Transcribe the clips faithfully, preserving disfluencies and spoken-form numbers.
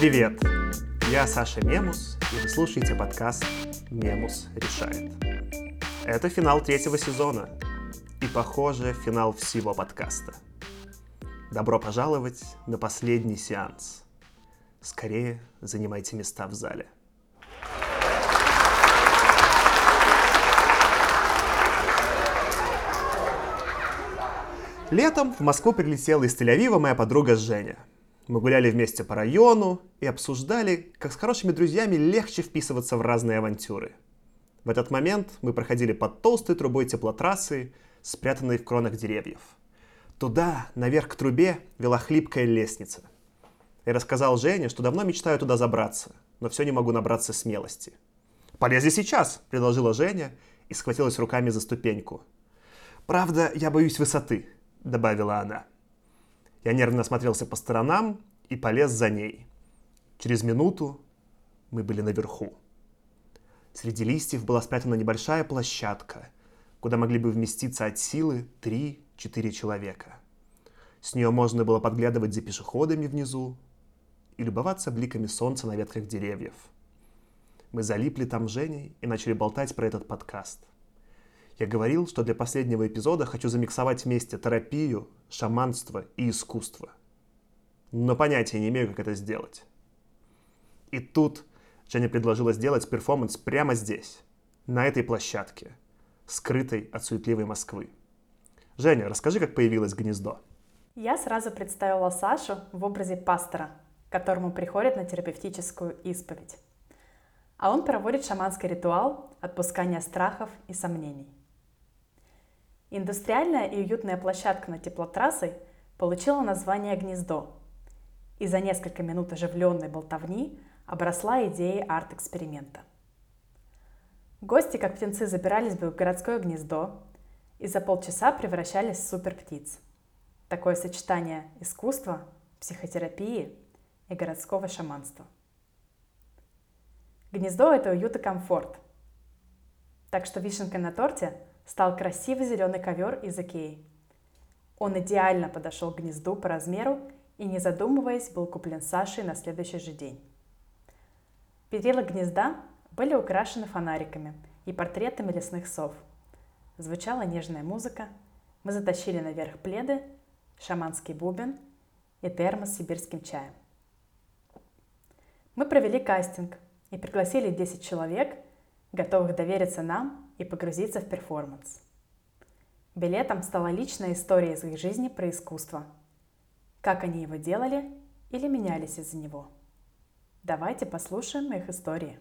Привет! Я Саша Мемус, и вы слушаете подкаст «Мемус решает». Это финал третьего сезона, и, похоже, финал всего подкаста. Добро пожаловать на последний сеанс. Скорее занимайте места в зале. Летом в Москву прилетела из Тель-Авива моя подруга Женя. Мы гуляли вместе по району и обсуждали, как с хорошими друзьями легче вписываться в разные авантюры. В этот момент мы проходили под толстой трубой теплотрассы, спрятанной в кронах деревьев. Туда, наверх к трубе, вела хлипкая лестница. Я рассказал Жене, что давно мечтаю туда забраться, но все не могу набраться смелости. «Полезли сейчас!» – предложила Женя и схватилась руками за ступеньку. «Правда, я боюсь высоты», — добавила она. Я нервно осмотрелся по сторонам и полез за ней. Через минуту мы были наверху. Среди листьев была спрятана небольшая площадка, куда могли бы вместиться от силы три-четыре человека. С нее можно было подглядывать за пешеходами внизу и любоваться бликами солнца на ветках деревьев. Мы залипли там с Женей и начали болтать про этот подкаст. Я говорил, что для последнего эпизода хочу замиксовать вместе терапию, шаманство и искусство. Но понятия не имею, как это сделать. И тут Женя предложила сделать перформанс прямо здесь, на этой площадке, скрытой от суетливой Москвы. Женя, расскажи, как появилось гнездо. Я сразу представила Сашу в образе пастора, к которому приходит на терапевтическую исповедь. А он проводит шаманский ритуал отпускания страхов и сомнений. Индустриальная и уютная площадка над теплотрассой получила название «Гнездо» и за несколько минут оживленной болтовни обросла идеей арт-эксперимента. Гости, как птенцы, забирались бы в городское гнездо и за полчаса превращались в суперптиц. Такое сочетание искусства, психотерапии и городского шаманства. Гнездо – это уют и комфорт. Так что вишенкой на торте – стал красивый зеленый ковер из Икеи. Он идеально подошел к гнезду по размеру и, не задумываясь, был куплен Сашей на следующий же день. Перила гнезда были украшены фонариками и портретами лесных сов. Звучала нежная музыка, мы затащили наверх пледы, шаманский бубен и термос с сибирским чаем. Мы провели кастинг и пригласили десять человек, готовых довериться нам и погрузиться в перформанс. Билетом стала личная история из их жизни про искусство. Как они его делали или менялись из-за него. Давайте послушаем их истории.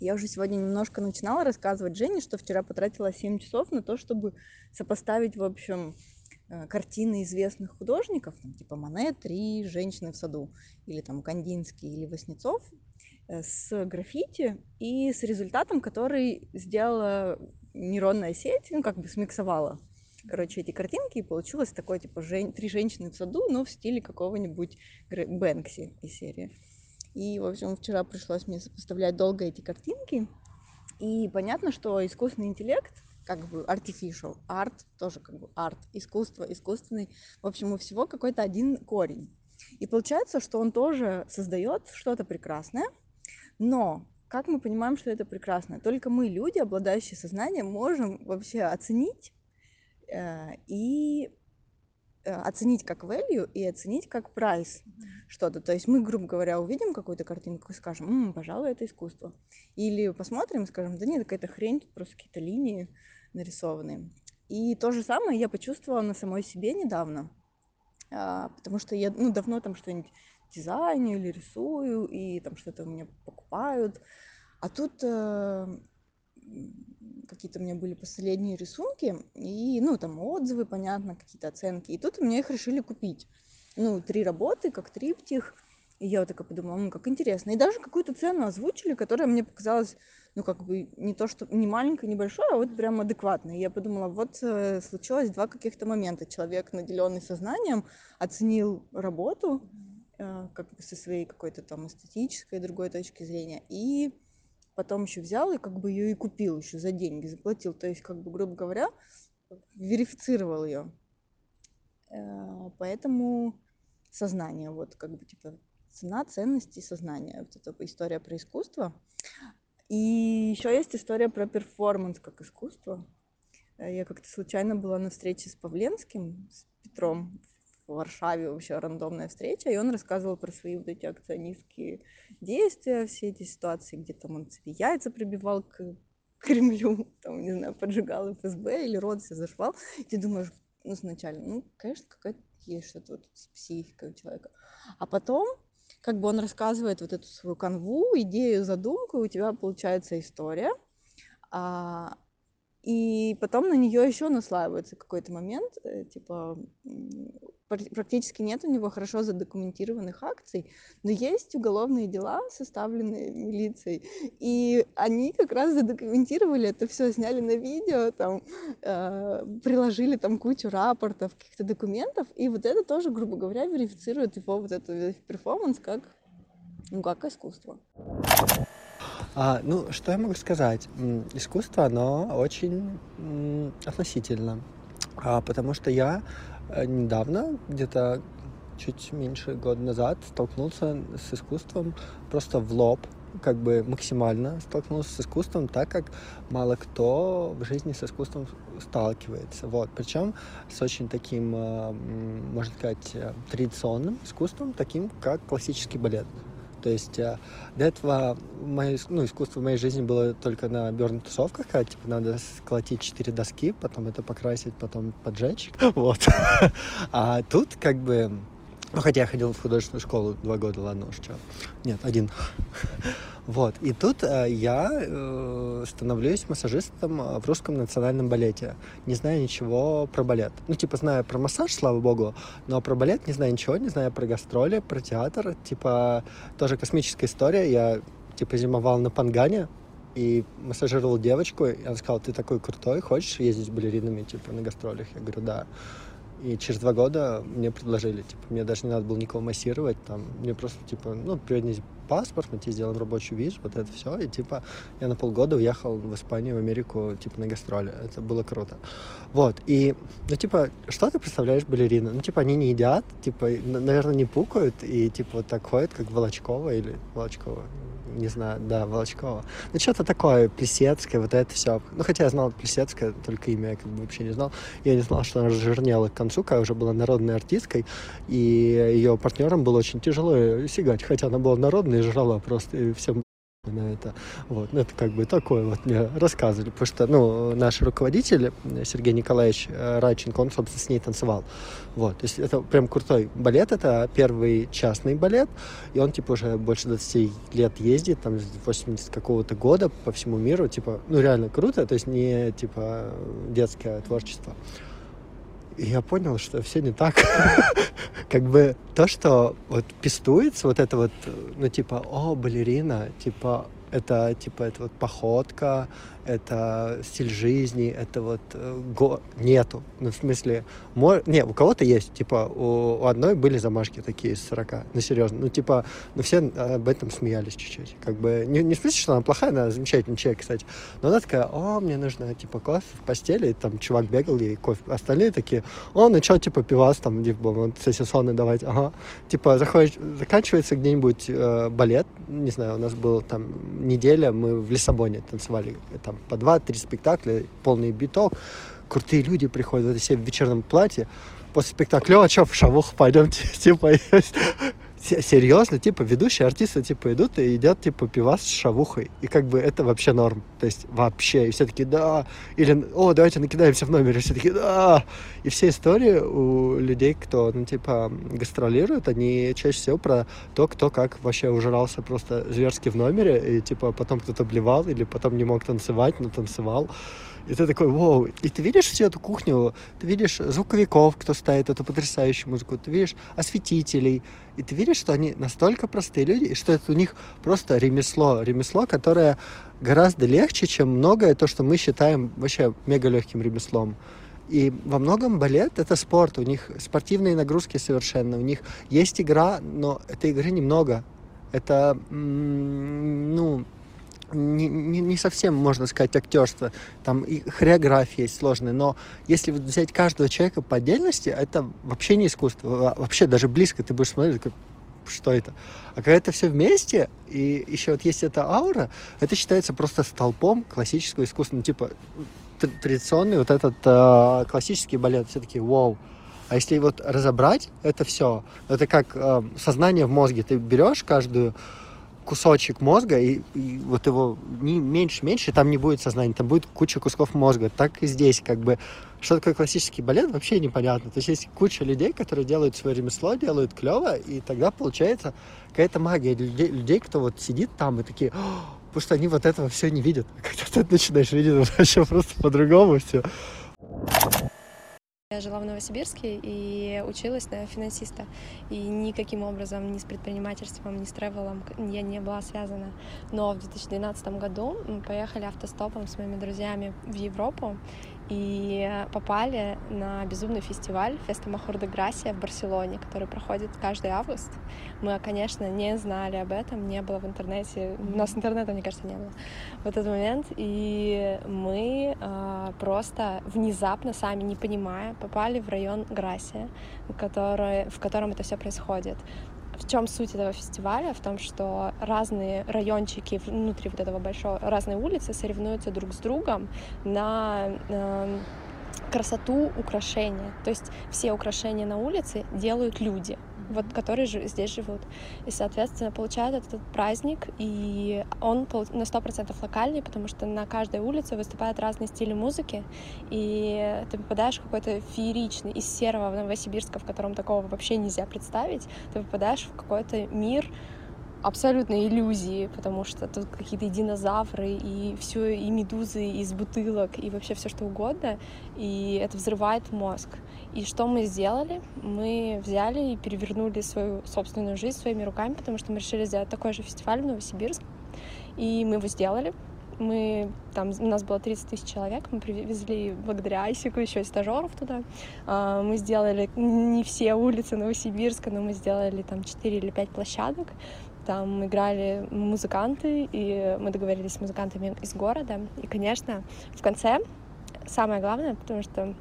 Я уже сегодня немножко начинала рассказывать Жене, что вчера потратила семь часов на то, чтобы сопоставить, в общем, картины известных художников, там, типа Моне, «Три женщины в саду», или там Кандинский, или Васнецов, с граффити и с результатом, который сделала нейронная сеть, ну, как бы смиксовала, короче, эти картинки, и получилось такое, типа, жен... «Три женщины в саду», но в стиле какого-нибудь Бэнкси из серии. И, в общем, вчера пришлось мне сопоставлять долго эти картинки, и понятно, что искусственный интеллект, как бы artificial, арт, тоже как бы арт, искусство, искусственный, в общем, у всего какой-то один корень. И получается, что он тоже создает что-то прекрасное. Но как мы понимаем, что это прекрасно? Только мы, люди, обладающие сознанием, можем вообще оценить э, и э, оценить как value и оценить как price что-то. То есть мы, грубо говоря, увидим какую-то картинку и скажем, «М, пожалуй, это искусство». Или посмотрим и скажем, «Да нет, какая-то хрень, тут просто какие-то линии нарисованы». И то же самое я почувствовала на самой себе недавно, э, потому что я ну, давно там что-нибудь... дизайню или рисую, и там что-то у меня покупают. А тут э, какие-то у меня были последние рисунки, и, ну, там отзывы, понятно, какие-то оценки. И тут у меня их решили купить. Ну, три работы, как триптих. И я вот такая подумала, ну, как интересно. И даже какую-то цену озвучили, которая мне показалась, ну, как бы не то, что не маленькая, не большая, а вот прям адекватная. И я подумала, вот э, случилось два каких-то момента. Человек, наделенный сознанием, оценил работу, как бы со своей какой-то там эстетической другой точки зрения, и потом еще взял и как бы ее и купил еще за деньги, заплатил, то есть как бы, грубо говоря, верифицировал ее. Поэтому сознание, вот как бы типа цена, ценности, сознание. Вот это история про искусство. И еще есть история про перформанс как искусство. Я как-то случайно была на встрече с Павленским, с Петром в Варшаве, вообще рандомная встреча, и он рассказывал про свои вот эти акционистские действия, все эти ситуации, где там он себе яйца прибивал к Кремлю, там, не знаю, поджигал эф эс бэ или рот себе зашивал. И ты думаешь, ну, сначала, ну, конечно, какая-то есть что-то вот с психикой у человека. А потом, как бы он рассказывает вот эту свою канву, идею, задумку, и у тебя получается история. А... И потом на нее еще наслаивается какой-то момент, типа практически нет у него хорошо задокументированных акций, но есть уголовные дела, составленные милицией, и они как раз задокументировали это все, сняли на видео, там, э, приложили там кучу рапортов, каких-то документов, и вот это тоже, грубо говоря, верифицирует его вот этот перформанс как, ну, как искусство. А, ну, что я могу сказать? Искусство, оно очень м, относительно, а, потому что я недавно, где-то чуть меньше года назад, столкнулся с искусством просто в лоб, как бы максимально столкнулся с искусством, так как мало кто в жизни с искусством сталкивается. Вот. Причем с очень таким, м, можно сказать, традиционным искусством, таким как классический балет. То есть до этого мое, ну, искусство в моей жизни было только на бёрн-тусовках, когда типа надо сколотить четыре доски, потом это покрасить, потом поджечь. Вот. А тут как бы... Ну, хотя я ходил в художественную школу два года, ладно уж что. Нет, один. Вот. И тут я становлюсь массажистом в русском национальном балете. Не знаю ничего про балет. Ну, типа, знаю про массаж, слава богу, но про балет не знаю ничего, не знаю про гастроли, про театр. Типа, тоже космическая история. Я, типа, зимовал на Пангане и массажировал девочку. И она сказала, ты такой крутой, хочешь ездить с балеринами, типа, на гастролях? Я говорю, да. И через два года мне предложили, типа, мне даже не надо было никого массировать, там, мне просто, типа, ну, принеси паспорт, мы тебе сделаем рабочую визу, вот это все, и, типа, я на полгода уехал в Испанию, в Америку, типа, на гастроли, это было круто. Вот, и, ну, типа, что ты представляешь балерина? Ну, типа, они не едят, типа, наверное, не пукают, и, типа, вот так ходят, как Волочкова или Волочкова. Не знаю, да, Волочкова. Ну, что-то такое, Плисецкая, вот это все. Ну, хотя я знал Плисецкая, только имя я как бы вообще не знал. Я не знал, что она разжирнела к концу, когда уже была народной артисткой, и ее партнерам было очень тяжело сигать, хотя она была народной и жрала просто, и всем на это. Вот, ну, это как бы такое вот мне рассказывали, потому что, ну, наш руководитель, Сергей Николаевич Райченко, он, собственно, с ней танцевал. Вот, то есть это прям крутой балет, это первый частный балет, и он, типа, уже больше двадцати лет ездит, там, с восьмидесятого какого-то года по всему миру, типа, ну, реально круто, то есть не, типа, детское творчество. И я понял, что все не так. Как бы то, что вот пестуется, вот это вот, ну, типа, о, балерина, типа, это, типа, это вот походка, это стиль жизни, это вот го... нету. Ну, в смысле, мож... не, у кого-то есть, типа, у... у одной были замашки такие из сорока, ну, серьезно, ну, типа, ну, все об этом смеялись чуть-чуть, как бы, не, не в смысле, что она плохая, она замечательный человек, кстати, но она такая, о, мне нужно, типа, кофе в постели, и там чувак бегал ей кофе, остальные такие, о, ну, что, типа, пивас, там, типа, вот, сосисоны давать, ага, типа, заходишь, заканчивается где-нибудь э, балет, не знаю, у нас был, там, неделя, мы в Лиссабоне танцевали, там, по два-три спектакля, полный биток. Крутые люди приходят, вот все в вечернем платье. После спектакля, а что, в шавуху пойдем? Типа, серьезно, типа, ведущие артисты, типа, идут и едят, типа, пивас с шавухой. И как бы это вообще норм. То есть вообще. И все такие, да. Или, о, давайте накидаемся в номере. И все такие, да. И все истории у людей, кто, ну, типа, гастролирует, они чаще всего про то, кто как вообще ужирался просто зверски в номере. И, типа, потом кто-то блевал или потом не мог танцевать, но танцевал. И ты такой, вау. И ты видишь всю эту кухню, ты видишь звуковиков, кто ставит эту потрясающую музыку, ты видишь осветителей, и ты видишь, что они настолько простые люди, и что это у них просто ремесло, ремесло, которое гораздо легче, чем многое то, что мы считаем вообще мега легким ремеслом. И во многом балет — это спорт, у них спортивные нагрузки совершенно, у них есть игра, но этой игры немного. Это, ну... не, не, не совсем, можно сказать, актерство. Там и хореография есть сложная, но если взять каждого человека по отдельности, это вообще не искусство. Вообще даже близко ты будешь смотреть, как, что это. А когда это все вместе, и еще вот есть эта аура, это считается просто столпом классического искусства. Ну, типа традиционный вот этот э, классический балет, все такие вау. А если вот разобрать это все, это как э, сознание в мозге. Ты берешь каждую кусочек мозга, и, и вот его меньше-меньше, там не будет сознания, там будет куча кусков мозга. Так и здесь, как бы, что такое классический балет, вообще непонятно. То есть есть куча людей, которые делают свое ремесло, делают клево, и тогда получается какая-то магия людей, людей, кто вот сидит там и такие, потому что они вот этого все не видят. А когда ты начинаешь видеть, это вообще просто по-другому все. Я жила в Новосибирске и училась на финансиста. И никаким образом, ни с предпринимательством, ни с тревелом я не была связана. Но в две тысячи двенадцатом году мы поехали автостопом с моими друзьями в Европу и попали на безумный фестиваль Феста Махор де Грасия в Барселоне, который проходит каждый август. Мы, конечно, не знали об этом, не было в интернете. У нас интернета, мне кажется, не было в этот момент. И мы э, просто внезапно, сами не понимая, попали в район Грасия, который, в котором это все происходит. В чем суть этого фестиваля? В том, что разные райончики внутри вот этого большого, разные улицы соревнуются друг с другом на э, красоту украшения. То есть все украшения на улице делают люди, вот, которые здесь живут. И, соответственно, получают этот праздник, и он на сто процентов локальный, потому что на каждой улице выступают разные стили музыки, и ты попадаешь в какой-то фееричный, из серого Новосибирска, в котором такого вообще нельзя представить, ты попадаешь в какой-то мир абсолютной иллюзии, потому что тут какие-то и динозавры, и все, и медузы из бутылок, и вообще все что угодно, и это взрывает мозг. И что мы сделали? Мы взяли и перевернули свою собственную жизнь своими руками, потому что мы решили сделать такой же фестиваль в Новосибирске, и мы его сделали. Мы, там, у нас было тридцать тысяч человек, мы привезли благодаря Айсику еще и стажеров туда. Мы сделали не все улицы Новосибирска, но мы сделали там четыре или пять площадок. Там играли музыканты, и мы договорились с музыкантами из города. И, конечно, в конце, самое главное, потому что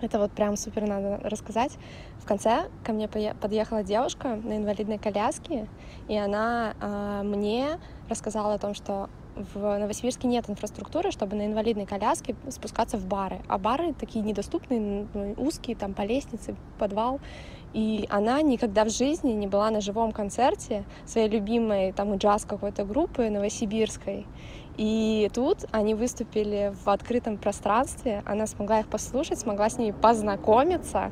это вот прям супер надо рассказать, в конце ко мне подъехала девушка на инвалидной коляске, и она э, мне рассказала о том, что в Новосибирске нет инфраструктуры, чтобы на инвалидной коляске спускаться в бары. А бары такие недоступные, узкие, там по лестнице, подвал. И она никогда в жизни не была на живом концерте своей любимой там джаз какой-то группы новосибирской. И тут они выступили в открытом пространстве, она смогла их послушать, смогла с ними познакомиться.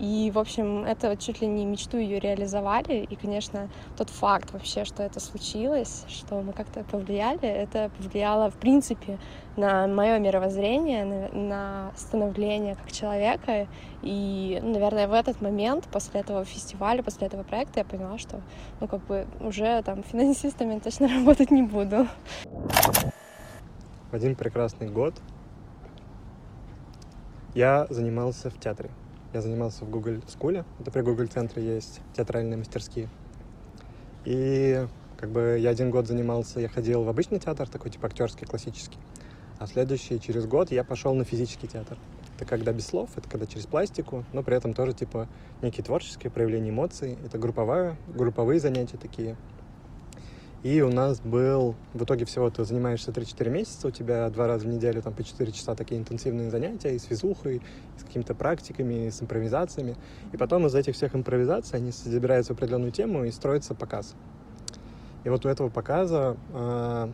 И, в общем, это чуть ли не мечту ее реализовали. И, конечно, тот факт вообще, что это случилось, что мы как-то повлияли, это повлияло, в принципе, на мое мировоззрение, на, на становление как человека. И, наверное, в этот момент, после этого фестиваля, после этого проекта, я поняла, что, ну, как бы, уже там финансистами точно работать не буду. В один прекрасный год я занимался в театре. Я занимался в Google School, это при Google центре есть театральные мастерские. И как бы я один год занимался, я ходил в обычный театр, такой типа актерский, классический. А следующий, через год, я пошел на физический театр. Это когда без слов, это когда через пластику, но при этом тоже типа некие творческие проявления эмоций. Это групповая, групповые занятия такие. И у нас был, в итоге всего ты занимаешься три-четыре месяца, у тебя два раза в неделю там по четыре часа такие интенсивные занятия и с визухой, и с какими-то практиками, и с импровизациями. И потом из этих всех импровизаций они забираются в определенную тему и строится показ. И вот у этого показа, э,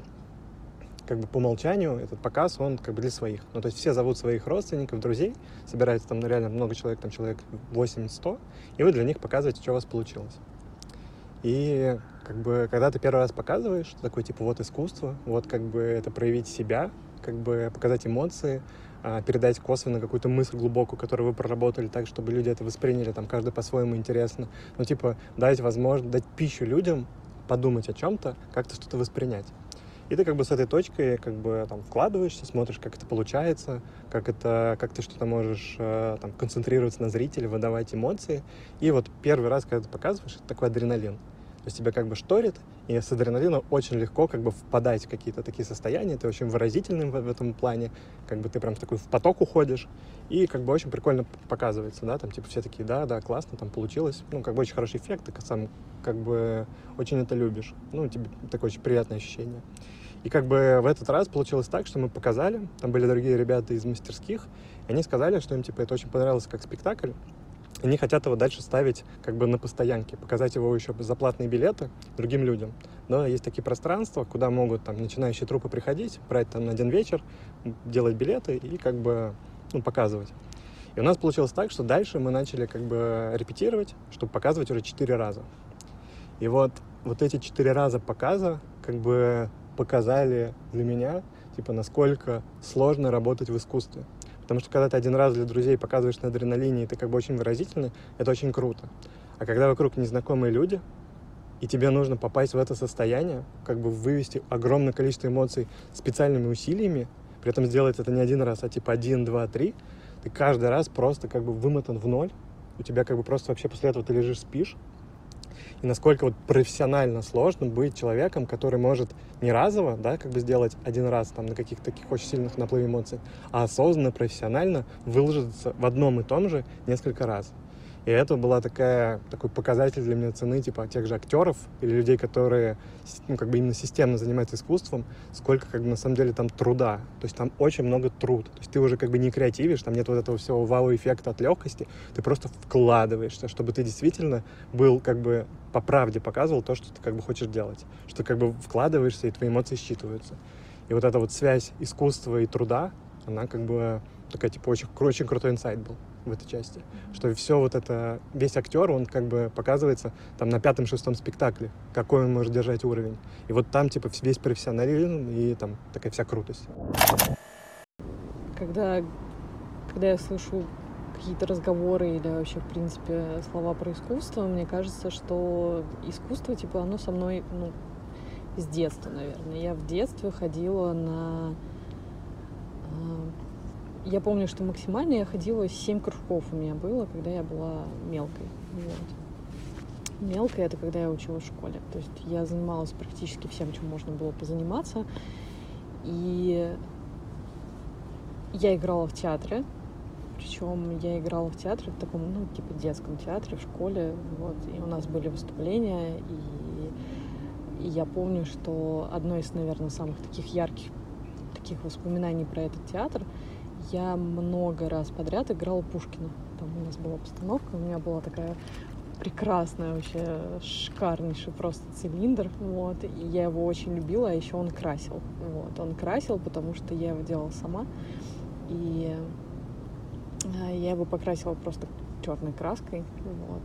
как бы по умолчанию, этот показ, он как бы для своих. Ну, то есть все зовут своих родственников, друзей, собирается там реально много человек, там человек восемь-сто, и вы для них показываете, что у вас получилось. И как бы, когда ты первый раз показываешь, что такое, типа, вот искусство, вот как бы это проявить себя, как бы показать эмоции, передать косвенно какую-то мысль глубокую, которую вы проработали так, чтобы люди это восприняли, там, каждый по-своему интересно. Ну, типа, дать возможность, дать пищу людям подумать о чем-то, как-то что-то воспринять. И ты как бы с этой точкой как бы там вкладываешься, смотришь, как это получается, как, это, как ты что-то можешь там, концентрироваться на зрителе, выдавать эмоции. И вот первый раз, когда ты показываешь, это такой адреналин. То есть тебя как бы шторит, и с адреналином очень легко как бы впадать в какие-то такие состояния. Ты очень выразительным в этом плане, как бы ты прям такой в поток уходишь, и как бы очень прикольно показывается, да, там типа все такие, да, да, классно, там получилось. Ну, как бы очень хороший эффект, ты сам как бы очень это любишь. Ну, тебе такое очень приятное ощущение. И как бы в этот раз получилось так, что мы показали, там были другие ребята из мастерских, и они сказали, что им типа это очень понравилось как спектакль, они хотят его дальше ставить как бы на постоянке, показать его еще за платные билеты другим людям. Но есть такие пространства, куда могут там начинающие труппы приходить, брать там на один вечер, делать билеты и как бы, ну, показывать. И у нас получилось так, что дальше мы начали как бы репетировать, чтобы показывать уже четыре раза. И вот, вот эти четыре раза показа как бы показали для меня, типа, насколько сложно работать в искусстве. Потому что когда ты один раз для друзей показываешь на адреналине, и ты как бы очень выразительный, это очень круто. А когда вокруг незнакомые люди, и тебе нужно попасть в это состояние, как бы вывести огромное количество эмоций специальными усилиями, при этом сделать это не один раз, а типа один, два, три, ты каждый раз просто как бы вымотан в ноль, у тебя как бы просто вообще после этого ты лежишь, спишь. И насколько вот профессионально сложно быть человеком, который может не разово, да, как бы сделать один раз там на каких-то таких очень сильных наплыве эмоций, а осознанно, профессионально выложиться в одном и том же несколько раз. И это была такая, такой показатель для меня цены, типа, тех же актеров или людей, которые, ну, как бы именно системно занимаются искусством, сколько, как бы, на самом деле там труда. То есть там очень много труда. То есть ты уже, как бы, не креативишь, там нет вот этого всего вау-эффекта от легкости. Ты просто вкладываешься, чтобы ты действительно был, как бы, по правде показывал то, что ты, как бы, хочешь делать. Что, как бы, вкладываешься, и твои эмоции считываются. И вот эта вот связь искусства и труда, она, как бы, такая, типа, очень, очень крутой инсайт был в этой части, что все вот это, весь актер, он как бы показывается там на пятом-шестом спектакле, какой он может держать уровень. И вот там типа весь профессионализм и там такая вся крутость. Когда, когда я слышу какие-то разговоры или вообще, в принципе, слова про искусство, мне кажется, что искусство, типа, оно со мной, ну, с детства, наверное. Я в детстве ходила на... Я помню, что максимально я ходила, семь кружков у меня было, когда я была мелкой. Вот. Мелкой — это когда я училась в школе. То есть я занималась практически всем, чем можно было позаниматься. И я играла в театре. Причем я играла в театре, в таком, ну, типа детском театре, в школе. Вот. И у нас были выступления. И, и я помню, что одно из, наверное, самых таких ярких таких воспоминаний про этот театр — я много раз подряд играла Пушкина. Там у нас была постановка, у меня была такая прекрасная, вообще шикарнейший просто цилиндр. Вот. И я его очень любила, а еще он красил. Вот. Он красил, потому что я его делала сама. И я его покрасила просто черной краской. Вот.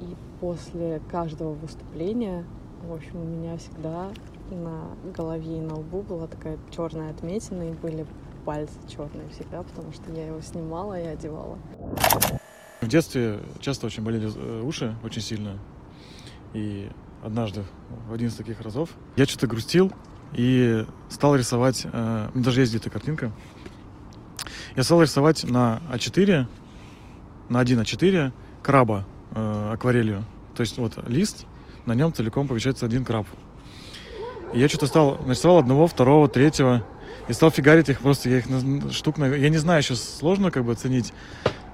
И после каждого выступления, в общем, у меня всегда на голове и на лбу была такая черная отметина, и были пальцы черные всегда, потому что я его снимала и одевала. В детстве часто очень болели уши, очень сильно. И однажды, в один из таких разов, я что-то грустил и стал рисовать, э, даже есть где-то картинка, я стал рисовать на А4, на один А четыре краба э, акварелью. То есть вот лист, на нем целиком помещается один краб. И я что-то стал, нарисовал одного, второго, третьего. И стал фигарить их просто, я их штук, я не знаю, сейчас сложно как бы оценить.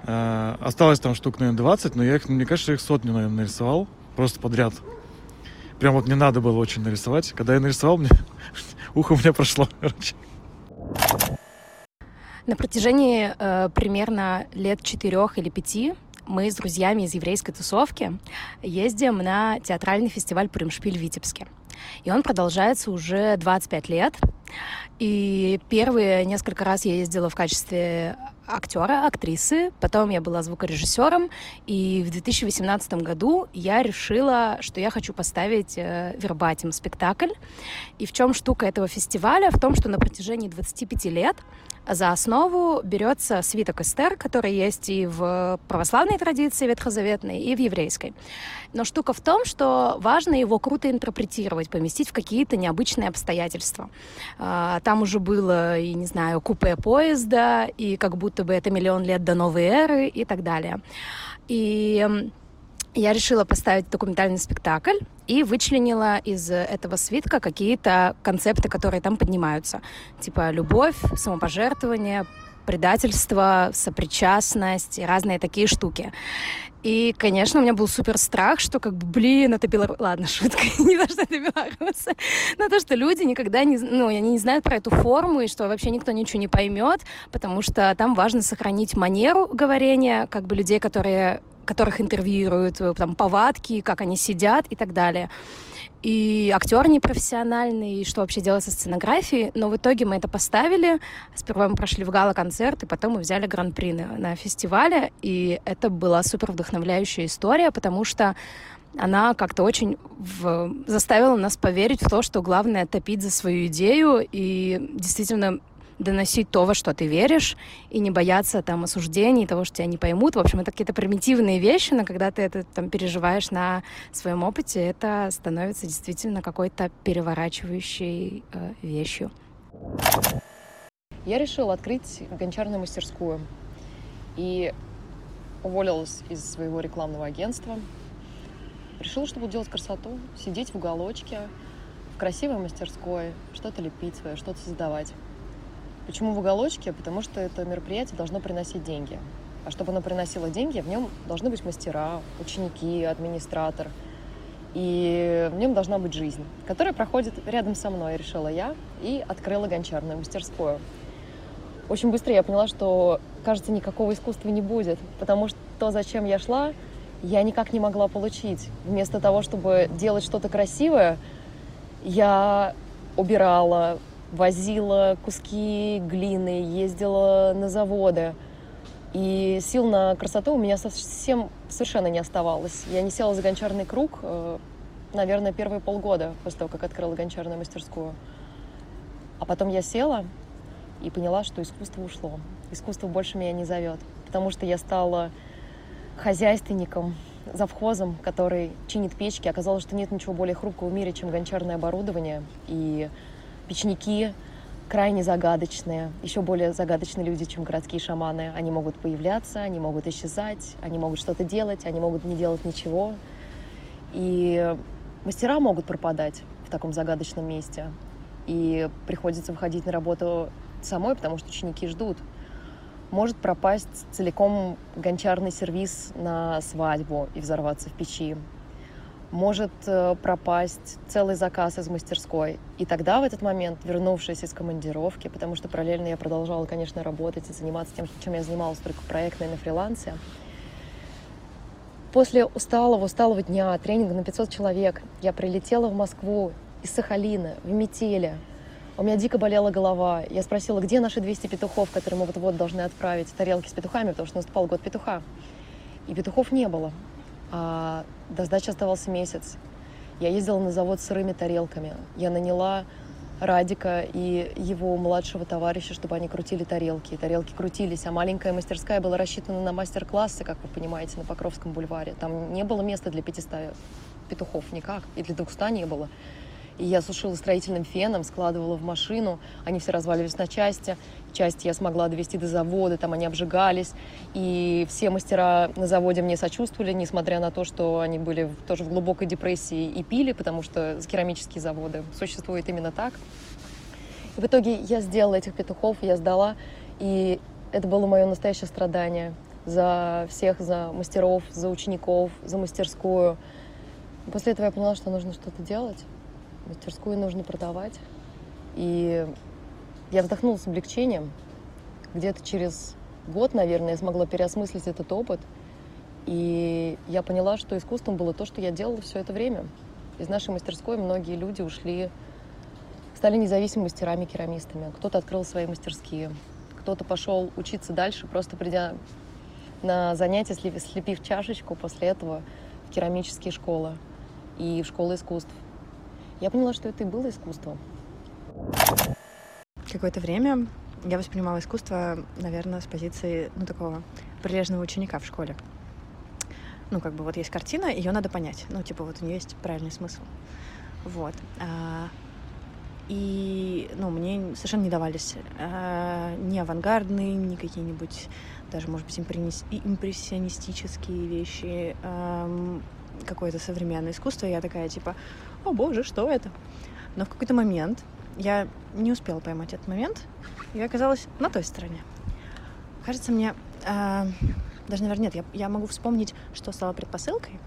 Э, осталось там штук, наверное, двадцать, но я их, мне кажется, их сотню, наверное, нарисовал. Просто подряд. Прям вот мне надо было очень нарисовать. Когда я нарисовал, мне ухо у меня прошло, короче. На протяжении э, примерно лет четырех или пяти мы с друзьями из еврейской тусовки ездим на театральный фестиваль «Примшпиль» в Витебске. И он продолжается уже двадцать пять лет. И первые несколько раз я ездила в качестве актера, актрисы. Потом я была звукорежиссером. И в две тысячи восемнадцатом году я решила, что я хочу поставить вербатим спектакль. И в чем штука этого фестиваля? В том, что на протяжении двадцати пяти лет за основу берется свиток Эстер, который есть и в православной традиции ветхозаветной, и в еврейской. Но штука в том, что важно его круто интерпретировать, поместить в какие-то необычные обстоятельства. Там уже было, и не знаю, купе поезда, и как будто бы это миллион лет до новой эры, и так далее. И я решила поставить документальный спектакль и вычленила из этого свитка какие-то концепты, которые там поднимаются. Типа любовь, самопожертвование, предательство, сопричастность и разные такие штуки. И, конечно, у меня был супер страх, что как бы, блин, это белорус... Ладно, шутка, не то, что это белорусы. Но то, что люди никогда не... Ну, они не знают про эту форму, и что вообще никто ничего не поймет, потому что там важно сохранить манеру говорения, как бы людей, которые... которых интервьюируют, там, повадки, как они сидят и так далее. И актер непрофессиональный, и что вообще делать со сценографией. Но в итоге мы это поставили. Сперва мы прошли в гала-концерт, и потом мы взяли гран-при на, на фестивале. И это была супер вдохновляющая история, потому что она как-то очень в... заставила нас поверить в то, что главное — топить за свою идею и действительно... доносить то, во что ты веришь, и не бояться там осуждений, того, что тебя не поймут. В общем, это какие-то примитивные вещи, но когда ты это там переживаешь на своем опыте, это становится действительно какой-то переворачивающей э, вещью. Я решила открыть гончарную мастерскую и уволилась из своего рекламного агентства. Решила, что буду делать красоту, сидеть в уголочке, в красивой мастерской, что-то лепить свое, что-то создавать. Почему в уголочке? Потому что это мероприятие должно приносить деньги. А чтобы оно приносило деньги, в нем должны быть мастера, ученики, администратор. И в нем должна быть жизнь, которая проходит рядом со мной, решила я, и открыла гончарную мастерскую. Очень быстро я поняла, что, кажется, никакого искусства не будет, потому что то, зачем я шла, я никак не могла получить. Вместо того, чтобы делать что-то красивое, я убирала, возила куски глины, ездила на заводы. И сил на красоту у меня совсем совершенно не оставалось. Я не села за гончарный круг, наверное, первые полгода после того, как открыла гончарную мастерскую. А потом я села и поняла, что искусство ушло. Искусство больше меня не зовет, потому что я стала хозяйственником, завхозом, который чинит печки. Оказалось, что нет ничего более хрупкого в мире, чем гончарное оборудование. И печники крайне загадочные, еще более загадочные люди, чем городские шаманы. Они могут появляться, они могут исчезать, они могут что-то делать, они могут не делать ничего. И мастера могут пропадать в таком загадочном месте. И приходится выходить на работу самой, потому что ученики ждут. Может пропасть целиком гончарный сервиз на свадьбу и взорваться в печи. Может пропасть целый заказ из мастерской. И тогда, в этот момент, вернувшись из командировки, потому что параллельно я продолжала, конечно, работать и заниматься тем, чем я занималась только проектной на фрилансе, после усталого, усталого дня, тренинга на пятьсот человек, я прилетела в Москву из Сахалина, в метели. У меня дико болела голова. Я спросила, где наши двести петухов, которые мы вот-вот должны отправить, тарелки с петухами, потому что наступал год петуха. И петухов не было. А до сдачи оставался месяц. Я ездила на завод с сырыми тарелками. Я наняла Радика и его младшего товарища, чтобы они крутили тарелки. И тарелки крутились, а маленькая мастерская была рассчитана на мастер-классы, как вы понимаете, на Покровском бульваре. Там не было места для пятьсот петухов никак, и для двухсот не было. И я сушила строительным феном, складывала в машину, они все разваливались на части. Часть я смогла довести до завода, там они обжигались. И все мастера на заводе мне сочувствовали, несмотря на то, что они были тоже в глубокой депрессии и пили, потому что керамические заводы существуют именно так. И в итоге я сделала этих петухов, я сдала, и это было мое настоящее страдание за всех, за мастеров, за учеников, за мастерскую. После этого я поняла, что нужно что-то делать. Мастерскую нужно продавать. И я вздохнула с облегчением. Где-то через год, наверное, я смогла переосмыслить этот опыт. И я поняла, что искусством было то, что я делала все это время. Из нашей мастерской многие люди ушли, стали независимыми мастерами-керамистами. Кто-то открыл свои мастерские, кто-то пошел учиться дальше, просто придя на занятия, слепив чашечку, после этого в керамические школы и в школы искусств. Я поняла, что это и было искусство. Какое-то время я воспринимала искусство, наверное, с позиции, ну, такого прилежного ученика в школе. Ну, как бы вот есть картина, ее надо понять. Ну, типа вот у нее есть правильный смысл. Вот. А И, ну, мне совершенно не давались а, ни авангардные, ни какие-нибудь, даже, может быть, импрессионистические вещи, а, какое-то современное искусство. Я такая, типа, о боже, что это? Но в какой-то момент я не успела поймать этот момент, и оказалась на той стороне. Кажется, мне... А, даже, наверное, нет, я, я могу вспомнить, что стало предпосылкой,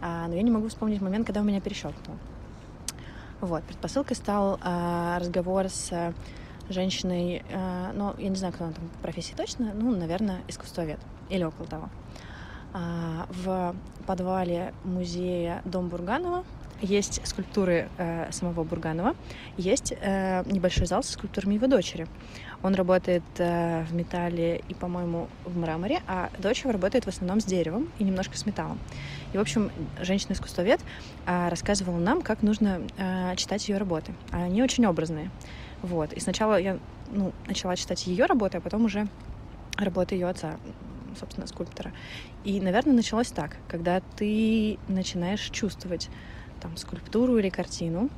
а, но я не могу вспомнить момент, когда у меня перещелкнуло. Вот, предпосылкой стал а, разговор с женщиной, а, ну, я не знаю, кто она там по профессии точно, ну, наверное, искусствовед или около того. А, в подвале музея Дом Бурганова есть скульптуры а, самого Бурганова, есть а, небольшой зал со скульптурами его дочери. Он работает а, в металле и, по-моему, в мраморе, а дочь его работает в основном с деревом и немножко с металлом. И, в общем, женщина-искусствовед а, рассказывала нам, как нужно а, читать ее работы. Они очень образные. Вот. И сначала я ну, начала читать ее работы, а потом уже работы ее отца, собственно, скульптора. И, наверное, началось так, когда ты начинаешь чувствовать там, скульптуру или картину,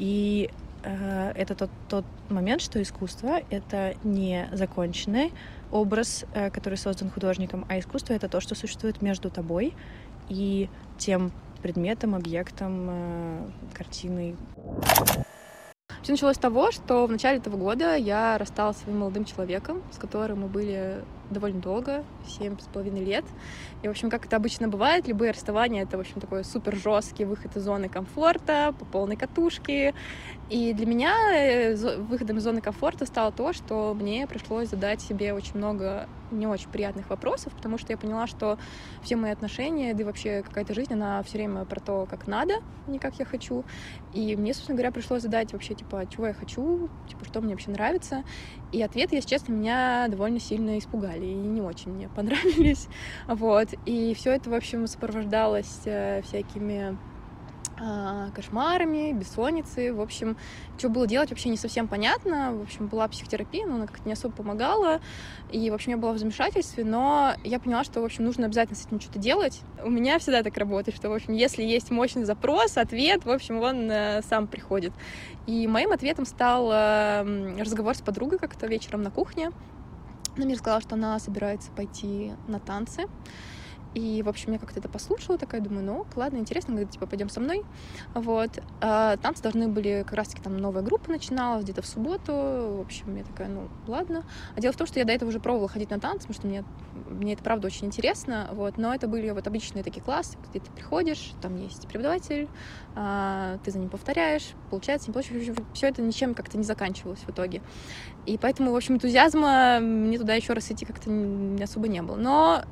и э, это тот, тот момент, что искусство — это не законченный образ, э, который создан художником, а искусство — это то, что существует между тобой и тем предметом, объектом, э, картиной. Все началось с того, что в начале этого года я рассталась с своим молодым человеком, с которым мы были довольно долго, семь с половиной лет. И, в общем, как это обычно бывает, любые расставания — это, в общем, такой супер жесткий выход из зоны комфорта, по полной катушке. И для меня выходом из зоны комфорта стало то, что мне пришлось задать себе очень много не очень приятных вопросов, потому что я поняла, что все мои отношения, да и вообще какая-то жизнь, она все время про то, как надо, а не как я хочу. И мне, собственно говоря, пришлось задать вообще, типа, чего я хочу, типа, что мне вообще нравится. И ответы, если честно, меня довольно сильно испугали. И не очень мне понравились, вот, и все это, в общем, сопровождалось всякими э, кошмарами, бессонницей, в общем, что было делать, вообще не совсем понятно, в общем, была психотерапия, но она как-то не особо помогала, и, в общем, я была в замешательстве, но я поняла, что, в общем, нужно обязательно с этим что-то делать. У меня всегда так работает, что, в общем, если есть мощный запрос, ответ, в общем, он э, сам приходит, и моим ответом стал э, разговор с подругой как-то вечером на кухне. Она мне сказала, что она собирается пойти на танцы. И, в общем, я как-то это послушала, такая, думаю, ну, ладно, интересно, говорит, типа, пойдем со мной. Вот. А танцы должны были, как раз-таки, там новая группа начиналась где-то в субботу. В общем, я такая, ну, ладно. А дело в том, что я до этого уже пробовала ходить на танцы, потому что мне, мне это, правда, очень интересно. Вот. Но это были вот обычные такие классы, где ты приходишь, там есть преподаватель, а, ты за ним повторяешь, получается, не получается. Все это ничем как-то не заканчивалось в итоге. И поэтому, в общем, энтузиазма мне туда еще раз идти как-то особо не было. Но...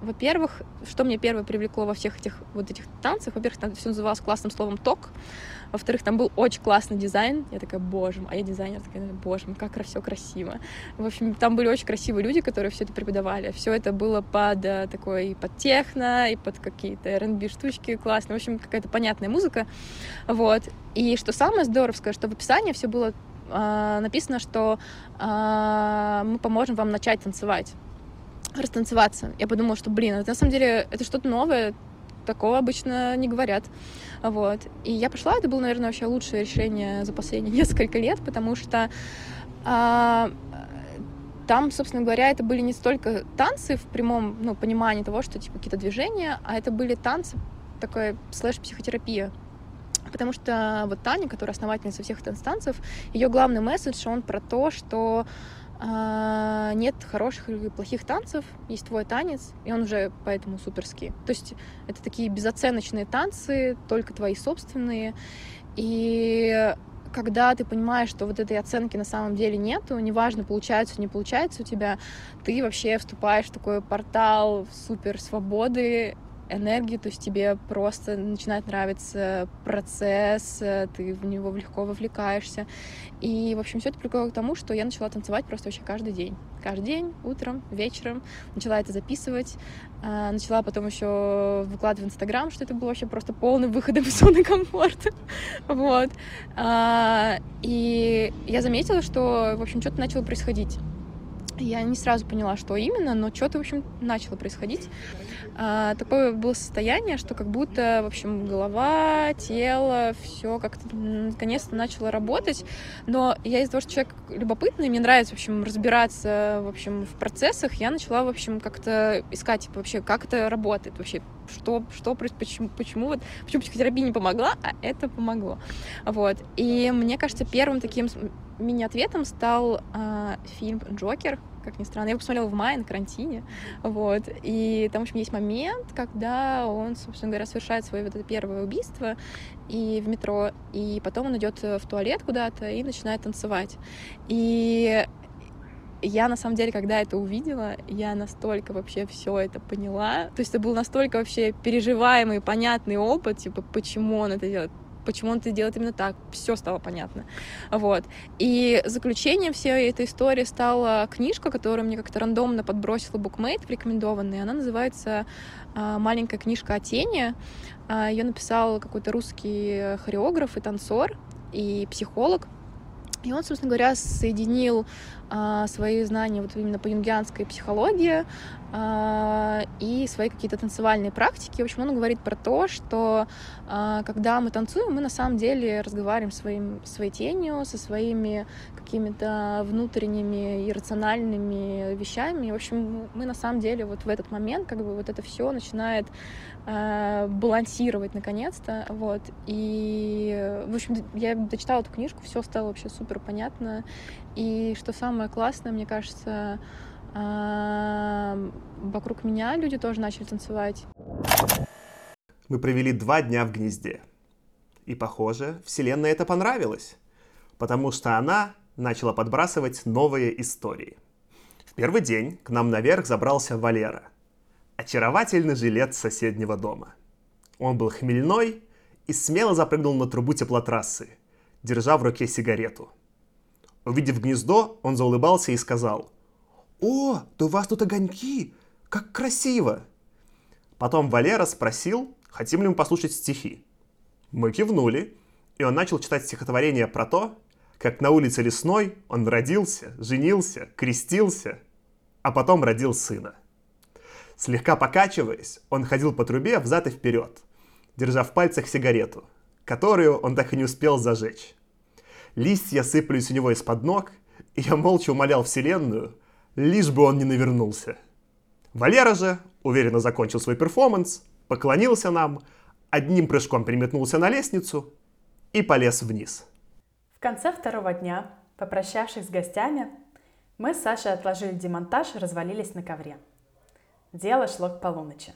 Во-первых, что мне первое привлекло во всех этих вот этих танцах, во-первых, там все называлось классным словом «ток», во-вторых, там был очень классный дизайн, я такая, боже мой, а я дизайнер, такая, боже мой, как все красиво. В общем, там были очень красивые люди, которые все это преподавали, все это было под такой, и под техно, и под какие-то эр энд би штучки классные, в общем, какая-то понятная музыка, вот. И что самое здоровское, что в описании все было э, написано, что э, мы поможем вам начать танцевать. Растанцеваться. Я подумала, что, блин, это на самом деле это что-то новое, такого обычно не говорят. Вот. И я пошла, это было, наверное, вообще лучшее решение за последние несколько лет, потому что а, там, собственно говоря, это были не столько танцы в прямом ну, понимании того, что типа какие-то движения, а это были танцы, такая слэш-психотерапия. Потому что вот Таня, которая основательница всех танцев, ее главный месседж, он про то, что нет хороших или плохих танцев, есть твой танец, и он уже поэтому суперский. То есть это такие безоценочные танцы, только твои собственные. И когда ты понимаешь, что вот этой оценки на самом деле нету, неважно, получается, не получается у тебя, ты вообще вступаешь в такой портал в супер свободы, энергии, то есть тебе просто начинает нравиться процесс, ты в него легко вовлекаешься. И, в общем, все это привело к тому, что я начала танцевать просто вообще каждый день. Каждый день, утром, вечером. Начала это записывать. Начала потом еще выкладывать в Instagram, что это было вообще просто полным выходом из зоны комфорта. Вот. И я заметила, что, в общем, что-то начало происходить. Я не сразу поняла, что именно, но что-то, в общем, начало происходить. А, такое было состояние, что как будто, в общем, голова, тело, все как-то наконец-то начало работать. Но я из-за того, что человек любопытный, мне нравится, в общем, разбираться, в общем, в процессах, я начала, в общем, как-то искать, типа, вообще, как это работает, вообще, что, что происходит, почему, почему вот, почему психотерапия не помогла, а это помогло. Вот. И мне кажется, первым таким мини-ответом стал э, фильм «Джокер», как ни странно. Я его посмотрела в мае на карантине, вот, и там, в общем, есть момент, когда он, собственно говоря, совершает свое вот это первое убийство и в метро, и потом он идет в туалет куда-то и начинает танцевать. И я, на самом деле, когда это увидела, я настолько вообще все это поняла, то есть это был настолько вообще переживаемый, понятный опыт, типа, почему он это делает, почему он это делает именно так, все стало понятно, вот. И заключением всей этой истории стала книжка, которую мне как-то рандомно подбросила букмейт, рекомендованная, она называется «Маленькая книжка о тени», ее написал какой-то русский хореограф и танцор, и психолог, и он, собственно говоря, соединил свои знания вот именно по юнгианской психологии и свои какие-то танцевальные практики. В общем, он говорит про то, что когда мы танцуем, мы на самом деле разговариваем своим, своей тенью, со своими какими-то внутренними иррациональными вещами. В общем, мы на самом деле вот в этот момент как бы вот это все начинает балансировать наконец-то. Вот. И, в общем, я дочитала эту книжку, все стало вообще супер понятно. И что самое классное, мне кажется, вокруг меня люди тоже начали танцевать. Мы провели два дня в гнезде. И, похоже, вселенная это понравилось, потому что она начала подбрасывать новые истории. В первый день к нам наверх забрался Валера, очаровательный жилец соседнего дома. Он был хмельной и смело запрыгнул на трубу теплотрассы, держа в руке сигарету. Увидев гнездо, он заулыбался и сказал: «О, да у вас тут огоньки! Как красиво!» Потом Валера спросил, хотим ли мы послушать стихи. Мы кивнули, и он начал читать стихотворение про то, как на улице Лесной он родился, женился, крестился, а потом родил сына. Слегка покачиваясь, он ходил по трубе взад и вперед, держа в пальцах сигарету, которую он так и не успел зажечь. Листья сыпались у него из-под ног, и я молча умолял вселенную, лишь бы он не навернулся. Валера же уверенно закончил свой перформанс, поклонился нам, одним прыжком переметнулся на лестницу и полез вниз. В конце второго дня, попрощавшись с гостями, мы с Сашей отложили демонтаж и развалились на ковре. Дело шло к полуночи.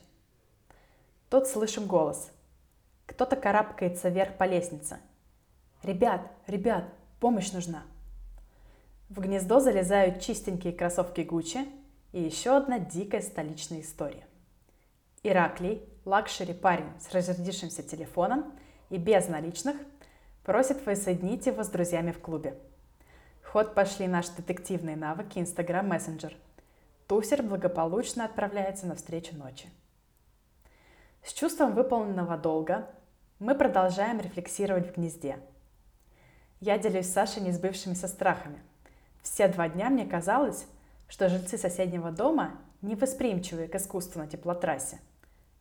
Тут слышим голос. Кто-то карабкается вверх по лестнице. «Ребят, ребят, помощь нужна!» В гнездо залезают чистенькие кроссовки Гуччи и еще одна дикая столичная история. Ираклий, лакшери парень с разрядившимся телефоном и без наличных, просит воссоединить его с друзьями в клубе. В ход пошли наши детективные навыки Instagram Messenger. Тусер благополучно отправляется навстречу ночи. С чувством выполненного долга мы продолжаем рефлексировать в гнезде. Я делюсь с Сашей несбывшимися страхами. Все два дня мне казалось, что жильцы соседнего дома, невосприимчивые к искусству на теплотрассе,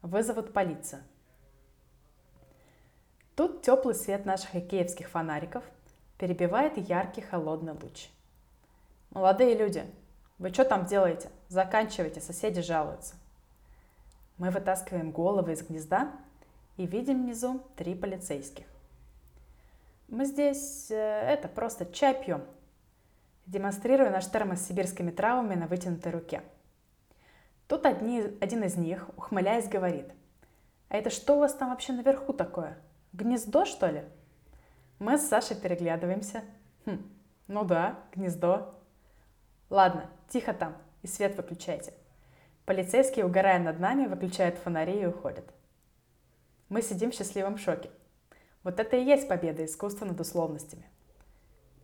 вызовут полицию. Тут теплый свет наших икеевских фонариков перебивает яркий холодный луч. «Молодые люди, вы что там делаете? Заканчивайте, соседи жалуются». Мы вытаскиваем головы из гнезда и видим внизу три полицейских. «Мы здесь, э, это, просто чай пьем», демонстрируя наш термос с сибирскими травами на вытянутой руке. Тут одни, один из них, ухмыляясь, говорит: «А это что у вас там вообще наверху такое? Гнездо, что ли?» Мы с Сашей переглядываемся. «Хм, ну да, гнездо». «Ладно, тихо там, и свет выключайте». Полицейские, угорая над нами, выключают фонари и уходят. Мы сидим в счастливом шоке. Вот это и есть победа искусства над условностями.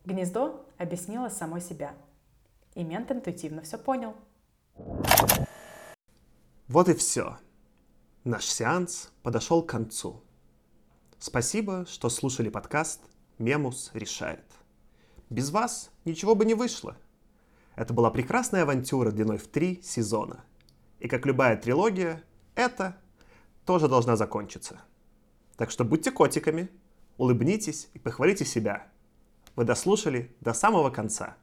Гнездо объяснило само себя. И мент интуитивно все понял. Вот и все. Наш сеанс подошел к концу. Спасибо, что слушали подкаст «Мемус решает». Без вас ничего бы не вышло. Это была прекрасная авантюра длиной в три сезона. И как любая трилогия, эта тоже должна закончиться. Так что будьте котиками, улыбнитесь и похвалите себя. Вы дослушали до самого конца.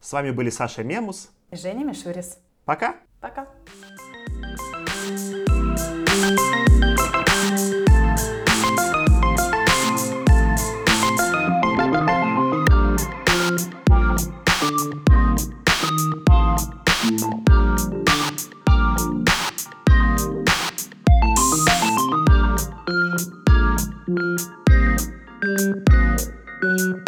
С вами были Саша Мемус и Женя Мишурис. Пока! Пока! Thank you.